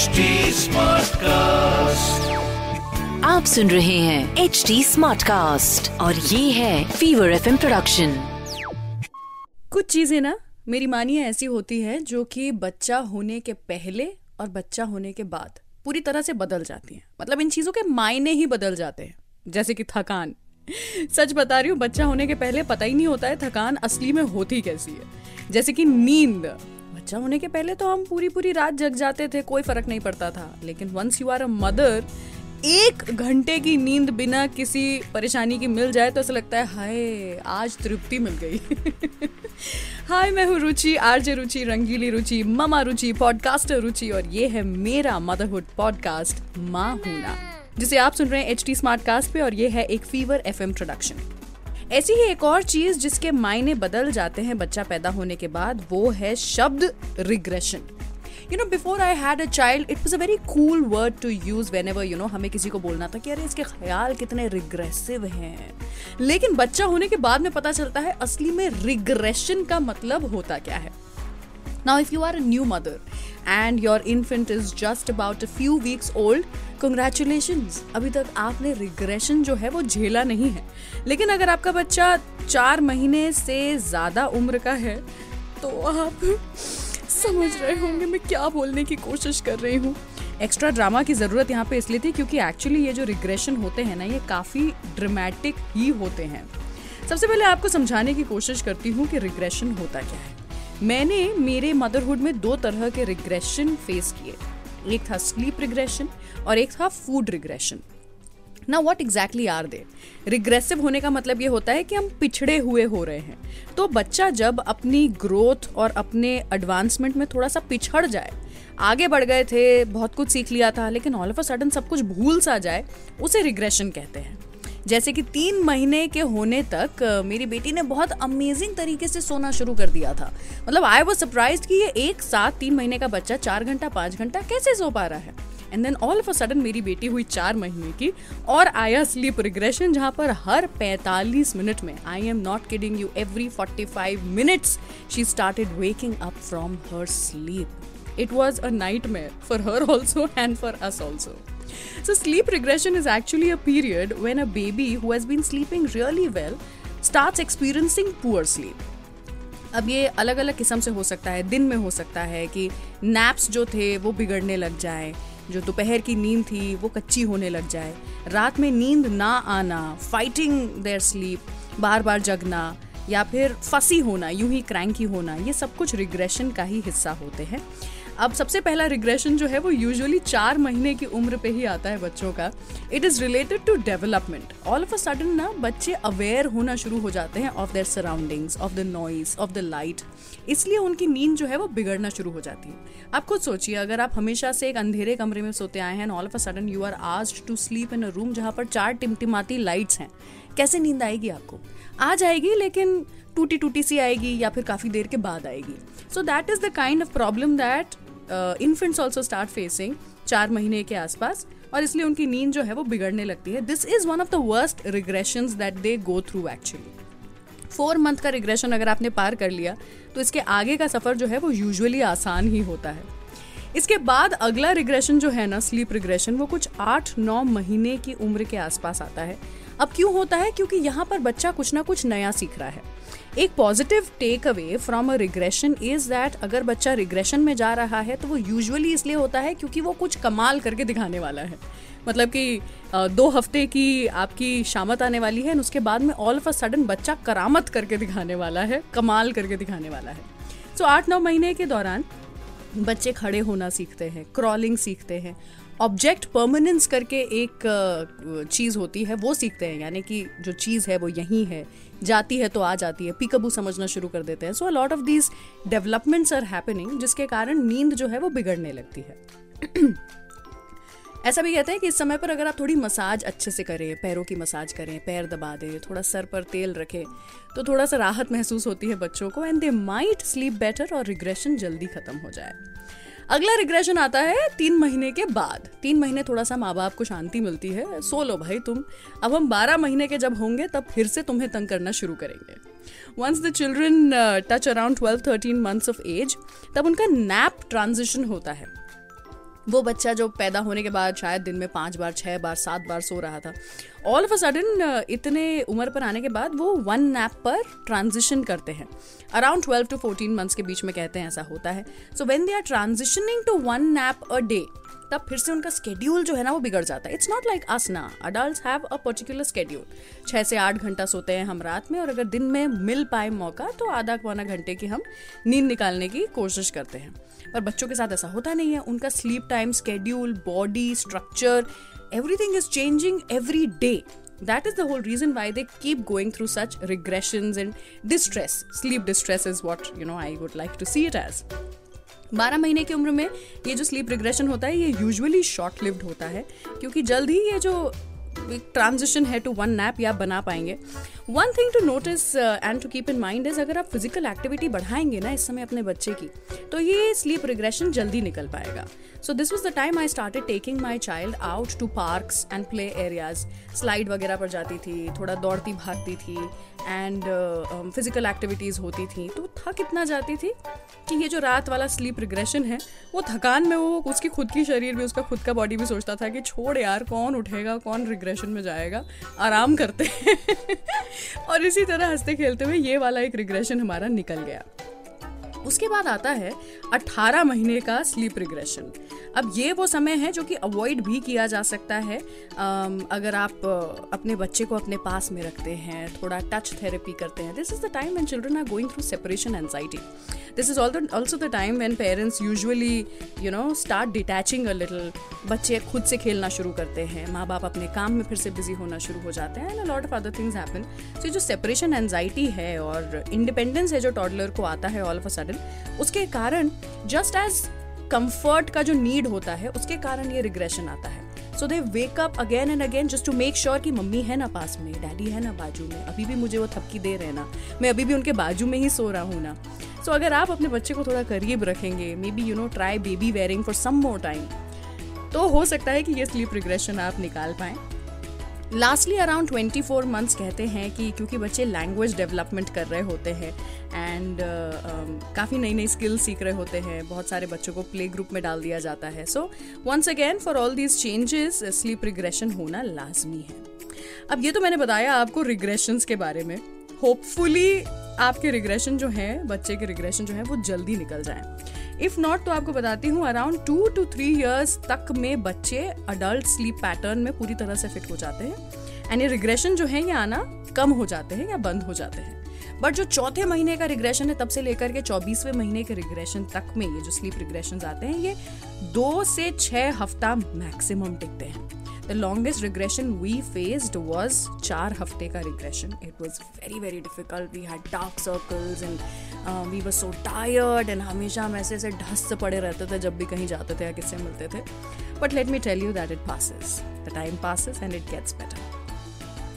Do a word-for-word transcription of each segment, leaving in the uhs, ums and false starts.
Smartcast, आप सुन रहे हैं एच डी स्मार्टकास्ट और ये है फीवर एफ एम प्रोडक्शन। कुछ चीजें ना मेरी मानिए ऐसी होती है जो कि बच्चा होने के पहले और बच्चा होने के बाद पूरी तरह से बदल जाती हैं। मतलब इन चीजों के मायने ही बदल जाते हैं, जैसे कि थकान। सच बता रही हूँ, बच्चा होने के पहले पता ही नहीं होता है थकान असली में होती कैसी है। जैसे कि नींद, बच्चा होने के पहले तो हम पूरी पूरी रात जग जाते थे, कोई फर्क नहीं पड़ता था। लेकिन once you are a mother, एक घंटे की नींद बिना किसी परेशानी की मिल जाए तो ऐसा लगता है हाय आज तृप्ति मिल गई। हाय, मैं हूँ रुचि, आरजे रुचि, रंगीली रुचि, ममा रुचि, पॉडकास्टर रुचि, और ये है मेरा मदरहुड पॉडकास्ट माँ होना, जिसे आप सुन रहे हैं एच टी स्मार्टकास्ट पे, और ये है एक फीवर एफ एम प्रोडक्शन। ऐसी ही एक और चीज जिसके मायने बदल जाते हैं बच्चा पैदा होने के बाद, वो है शब्द regression. You know, before I had a child it was a very cool word to use whenever you know हमें किसी को बोलना था कि अरे इसके ख्याल कितने रिग्रेसिव हैं। लेकिन बच्चा होने के बाद में पता चलता है असली में रिग्रेशन का मतलब होता क्या है। Now if you are a new mother and your infant is just about a few weeks old, congratulations, अभी तक आपने रिग्रेशन जो है वो झेला नहीं है। लेकिन अगर आपका बच्चा चार महीने से ज़्यादा उम्र का है तो आप समझ रहे होंगे मैं क्या बोलने की कोशिश कर रही हूँ। एक्स्ट्रा ड्रामा की ज़रूरत यहाँ पे इसलिए थी क्योंकि एक्चुअली ये जो रिग्रेशन होते हैं ना, ये काफ़ी ड्रामेटिक ही होते हैं। सबसे पहले आपको समझाने की कोशिश करती हूँ कि रिग्रेशन होता क्या है। मैंने मेरे मदरहुड में दो तरह के रिग्रेशन फेस किए, एक था स्लीप रिग्रेशन और एक था फूड रिग्रेशन। ना what exactly are they? Regressive होने का मतलब ये होता है कि हम पिछड़े हुए हो रहे हैं। तो बच्चा जब अपनी ग्रोथ और अपने एडवांसमेंट में थोड़ा सा पिछड़ जाए, आगे बढ़ गए थे, बहुत कुछ सीख लिया था, लेकिन ऑल ऑफ अ सडन सब कुछ भूल सा जाए, उसे रिग्रेशन कहते हैं। जैसे कि तीन महीने के होने तक मेरी बेटी ने बहुत अमेजिंग तरीके से सोना शुरू कर दिया था। मतलब आई वाज सरप्राइज्ड कि ये एक साथ तीन महीने का बच्चा चार घंटा पाँच घंटा कैसे सो पा रहा है। And then all of a sudden मेरी बेटी हुई चार महीने की और आया स्लीप रिग्रेशन, जहाँ पर हर पैंतालीस मिनट में, I am not kidding you, every पैंतालीस minutes she started waking up from her sleep. It was a nightmare for her also and for us also. So sleep regression is actually a period when a baby who has been sleeping really well starts experiencing poor sleep. अब ये अलग अलग किस्म से हो सकता है। दिन में हो सकता है कि नैप्स जो थे वो बिगड़ने लग जाए, जो दोपहर की नींद थी वो कच्ची होने लग जाए, रात में नींद ना आना, फाइटिंग देयर स्लीप, बार बार जगना, या फिर फसी होना, यूं ही क्रैंकी होना, ये सब कुछ रिग्रेशन का ही हिस्सा होते हैं। अब सबसे पहला रिग्रेशन जो है वो यूजुअली चार महीने की उम्र पे ही आता है बच्चों का। It is related to development. All of a sudden ना बच्चे अवेयर होना शुरू हो जाते हैं of their surroundings, of the noise, of the light, इसलिए उनकी नींद जो है वो बिगड़ना शुरू हो जाती है। आप खुद सोचिए, अगर आप हमेशा से एक अंधेरे कमरे में सोते आए हैं and all of a sudden you are asked to sleep in a room जहाँ पर चार टिमटिमाती लाइट्स हैं, कैसे नींद आएगी आपको? आ जाएगी लेकिन टूटी टूटी सी आएगी या फिर काफ़ी देर के बाद आएगी। So that is the kind of problem that infants also start facing चार महीने के आसपास, और इसलिए उनकी नींद जो है वो बिगड़ने लगती है। This is one of the worst regressions that they go through actually. Four month का रिग्रेशन अगर आपने पार कर लिया तो इसके आगे का सफ़र जो है वो यूजुअली आसान ही होता है। इसके बाद अगला रिग्रेशन जो है ना, स्लीप रिग्रेशन, वो कुछ आठ नौ महीने की उम्र के आसपास आता है। अब क्यों होता है? क्योंकि यहाँ पर बच्चा कुछ ना कुछ नया सीख रहा है। एक positive take away from a regression is that अगर बच्चा रिग्रेशन में जा रहा है तो वो यूजुअली इसलिए होता है क्योंकि वो कुछ कमाल करके दिखाने वाला है। मतलब कि दो हफ्ते की आपकी शामत आने वाली है और उसके बाद में ऑल ऑफ अ सडन बच्चा करामत करके दिखाने वाला है, कमाल करके दिखाने वाला है। सो आठ नौ महीने के दौरान बच्चे खड़े होना सीखते हैं, क्रॉलिंग सीखते हैं, ऑब्जेक्ट परमानेंस करके एक चीज़ होती है वो सीखते हैं, यानी कि जो चीज़ है वो यहीं है, जाती है तो आ जाती है, पिकअबू समझना शुरू कर देते हैं। So a lot of these developments are happening, जिसके कारण नींद जो है वो बिगड़ने लगती है। ऐसा भी कहते हैं कि इस समय पर अगर आप थोड़ी मसाज अच्छे से करें, पैरों की मसाज करें, पैर दबा दें, थोड़ा सर पर तेल रखें, तो थोड़ा सा राहत महसूस होती है बच्चों को, and they might sleep better, और रिग्रेशन जल्दी खत्म हो जाए। अगला रिग्रेशन आता है तीन महीने के बाद। तीन महीने थोड़ा सा माँ बाप को शांति मिलती है, सो लो भाई तुम, अब हम बारह महीने के जब होंगे तब फिर से तुम्हें तंग करना शुरू करेंगे। Once the children touch around twelve thirteen months of age, तब उनका नैप ट्रांजिशन होता है। वो बच्चा जो पैदा होने के बाद शायद दिन में पांच बार छह बार सात बार सो रहा था, ऑल ऑफ अ सडन इतने उम्र पर आने के बाद वो वन नैप पर ट्रांजिशन करते हैं. Around twelve to fourteen months के बीच में कहते हैं ऐसा होता है. So when they are transitioning to one nap a day, तब फिर से उनका स्केड्यूल जो है ना वो बिगड़ जाता है. इट्स नॉट लाइक अस ना, adults have a particular schedule. छः से आठ घंटा सोते हैं हम रात में, और अगर दिन में मिल पाए मौका तो आधा पौना घंटे की हम नींद निकालने की कोशिश करते हैं. पर बच्चों के साथ ऐसा होता नहीं है. उनका sleep time, schedule, body structure, everything is changing every day. That is the whole reason why they keep going through such regressions and distress. Sleep distress is what, you know, I would like to see it as. बारह महीने की उम्र में ये जो sleep regression होता है ये यूजुअली शॉर्ट लिव्ड होता है, क्योंकि जल्द ही ये जो ट्रांजिशन है टू वन नैप या बना पाएंगे. One thing to notice and to keep in mind is, अगर आप फिजिकल एक्टिविटी बढ़ाएंगे ना इस समय अपने बच्चे की, तो ये स्लीप रिग्रेशन जल्दी निकल पाएगा. So this was the time I started taking my child out to parks and play areas. Slide वगैरह पर जाती थी, थोड़ा दौड़ती भागती थी, एंड फिजिकल एक्टिविटीज़ होती थी. तो थक इतना जाती थी कि ये जो रात वाला स्लीप रिग्रेशन है वो थकान में वो उसकी खुद की शरीर भी, उसका खुद का बॉडी भी सोचता था कि छोड़ यार, कौन उठेगा, कौन रिग्रेशन में जाएगा, आराम करते हैं. और इसी तरह हंसते खेलते हुए ये वाला एक रिग्रेशन हमारा निकल गया. उसके बाद आता है अठारह महीने का स्लीप रिग्रेशन. अब ये वो समय है जो कि अवॉइड भी किया जा सकता है अगर आप अपने बच्चे को अपने पास में रखते हैं, थोड़ा टच थेरेपी करते हैं. This is the time when children are going through separation anxiety. This is also the time when parents usually you know start detaching a little. बच्चे खुद से खेलना शुरू करते हैं, माँ बाप अपने काम में फिर से बिजी होना शुरू हो जाते हैं, and a lot of other things happen. सो जो सेपरेशन एंजाइटी है और इंडिपेंडेंस है जो टॉडलर को आता है ऑल ऑफ अ सडन, उसके कारण जस्ट एज कंफर्ट का जो नीड होता है उसके कारण ये रिग्रेशन आता है. So they wake up again and again just to make sure कि मम्मी है ना पास में, डैडी है ना बाजू में, अभी भी मुझे वो थपकी दे रहे ना, मैं अभी भी उनके बाजू में ही सो रहा हूँ ना. सो अगर आप अपने बच्चे को थोड़ा करीब रखेंगे, maybe you know try baby wearing for some more time, तो हो सकता है कि ये स्लीप रिग्रेशन आप निकाल पाएं. Lastly around twenty four months कहते हैं कि क्योंकि बच्चे लैंग्वेज डेवलपमेंट कर रहे होते हैं एंड uh, um, काफ़ी नई नई स्किल्स सीख रहे होते हैं. बहुत सारे बच्चों को प्ले ग्रुप में डाल दिया जाता है. So once again for all these changes sleep regression होना लाजमी है. अब ये तो मैंने बताया आपको रिग्रेशंस के बारे में. होपफुली आपके रिग्रेशन जो हैं, बच्चे के रिग्रेशन जो हैं वो जल्दी निकल जाएं. इफ़ नॉट तो आपको बताती हूँ around two to three years तक में बच्चे अडल्ट स्लीप पैटर्न में पूरी तरह से फिट हो जाते हैं, एंड ये रिग्रेशन जो है ये आना कम हो जाते हैं या बंद हो जाते हैं. बट जो चौथे महीने का रिग्रेशन है, तब से लेकर के चौबीसवें महीने के रिग्रेशन तक में ये जो स्लीप रिग्रेशन आते हैं ये दो से छः हफ्ता मैक्सिमम टिकते हैं. The longest regression we faced was चार हफ्ते का regression. It was very very difficult. We had dark circles and uh, we were so tired and हमेशा हम ऐसे ऐसे ढस से पड़े रहते थे जब भी कहीं जाते थे या किससे मिलते थे. But let me tell you that it passes. The time passes and it gets better.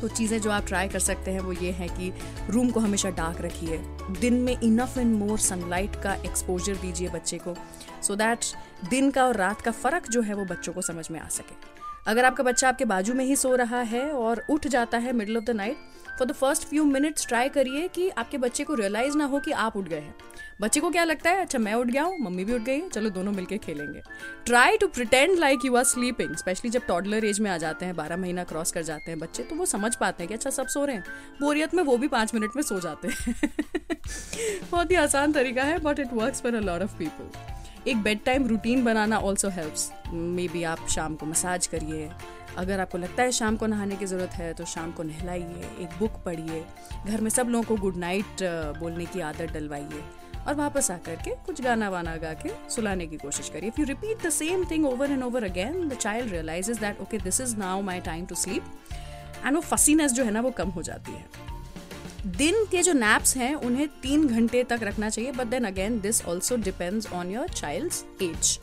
तो चीज़ें जो आप ट्राई कर सकते हैं वो ये है कि रूम को हमेशा डार्क रखिए, दिन में इनफ एंड मोर सनलाइट का एक्सपोजर दीजिए बच्चे को, सो दैट दिन का और रात का फ़र्क जो है वो बच्चों को समझ में आ सके. अगर आपका बच्चा आपके बाजू में ही सो रहा है और उठ जाता है middle of the night, for the first few minutes try करिए कि आपके बच्चे को रियलाइज़ ना हो कि आप उठ गए हैं. बच्चे को क्या लगता है, अच्छा मैं उठ गया हूँ, मम्मी भी उठ गई है, चलो दोनों मिलकर खेलेंगे. Try to pretend like you are sleeping. Specially जब टॉडलर एज में आ जाते हैं, बारह महीना क्रॉस कर जाते हैं बच्चे, तो वो समझ पाते हैं कि अच्छा सब सो रहे हैं. बोरियत में वो भी पाँच मिनट में सो जाते हैं. बहुत ही आसान तरीका है, but it works for a lot of people. एक बेड टाइम रूटीन बनाना ऑल्सो हेल्प्स. मे बी आप शाम को मसाज करिए, अगर आपको लगता है शाम को नहाने की ज़रूरत है तो शाम को नहलाइए, एक बुक पढ़िए, घर में सब लोगों को गुड नाइट बोलने की आदत डलवाइए, और वापस आकर के कुछ गाना वाना गा के सुलाने की कोशिश करिए. If you repeat the same thing over and over again, the child realises that okay this is now my time to sleep, and वो फसीनेस जो है ना वो कम हो जाती है. दिन के जो नैप्स हैं उन्हें तीन घंटे तक रखना चाहिए, but then again this also depends on your child's age.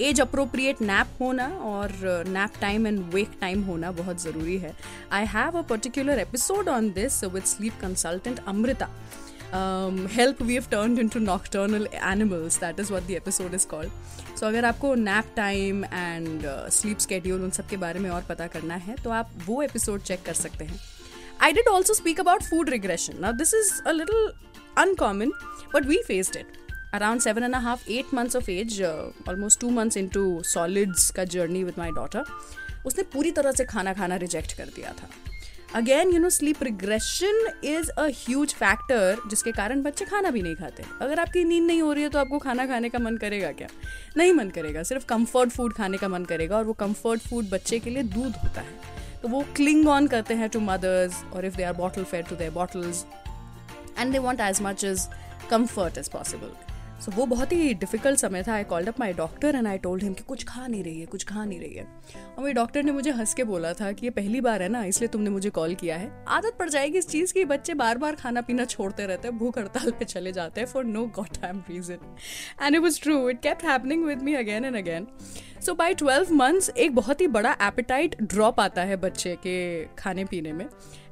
Age appropriate nap होना और nap time and wake time होना बहुत ज़रूरी है. I have a particular episode on this with sleep consultant Amrita help. We have turned into nocturnal animals, that is what the episode is called. So अगर आपको nap time and sleep schedule उन सब के बारे में और पता करना है तो आप वो एपिसोड चेक कर सकते हैं. I did also speak about food regression. Now this is a little uncommon, but we faced it. around seven and a half, eight months of age, uh, almost two months into solids का journey with my daughter, उसने पूरी तरह से खाना खाना reject कर दिया था. Again, you know, sleep regression is a huge factor जिसके कारण बच्चे खाना भी नहीं खाते. अगर आपकी नींद नहीं हो रही है तो आपको खाना खाने का मन करेगा क्या? नहीं मन करेगा, सिर्फ comfort food खाने का मन करेगा, और वो comfort food बच्चे के लिए दूध होता है. तो वो cling on करते हैं to mothers, or if they are bottle fed to their bottles, and they want as much as comfort as possible. So वो बहुत ही difficult समय था. I called up my doctor and I told him कि कुछ खा नहीं रही है, कुछ खा नहीं रही है. और मेरे डॉक्टर ने मुझे हंस के बोला था कि ये पहली बार है ना, इसलिए तुमने मुझे कॉल किया है. आदत पड़ जाएगी इस चीज़ की, बच्चे बार बार खाना पीना छोड़ते रहते हैं, भूख हड़ताल पे चले जाते हैं for no goddamn reason. And it was true. It kept happening with me again and again. So by twelve months एक बहुत ही बड़ा appetite drop आता है बच्चे के खाने पीने में,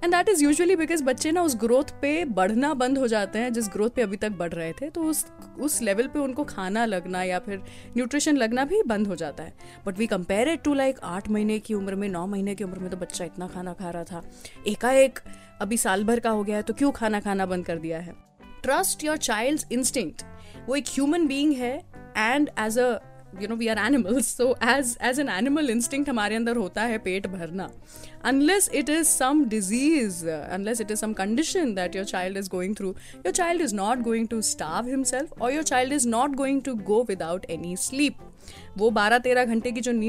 and that is usually because बच्चे ना उस growth पे बढ़ना बंद हो जाते हैं जिस growth पे अभी तक बढ़ रहे थे. तो उस उस level पे उनको खाना लगना या फिर nutrition लगना भी बंद हो जाता है. But we compare it to like आठ महीने की उम्र में, नौ महीने की उम्र में तो बच्चा इतना खाना खा रहा था, एकाएक अभी साल भर का हो गया है तो क्यों खाना खाना बंद कर दिया है. Trust your child's instinct. वो एक human being है, and as a You know, we are animals, so as as an animal instinct हमारे अंदर होता है पेट भरना, unless it is some disease, unless it is some condition that your child is going through. Your child is not going to starve himself, or your child is not going to go without any sleep. वो बारह तेरह घंटे की जो नींद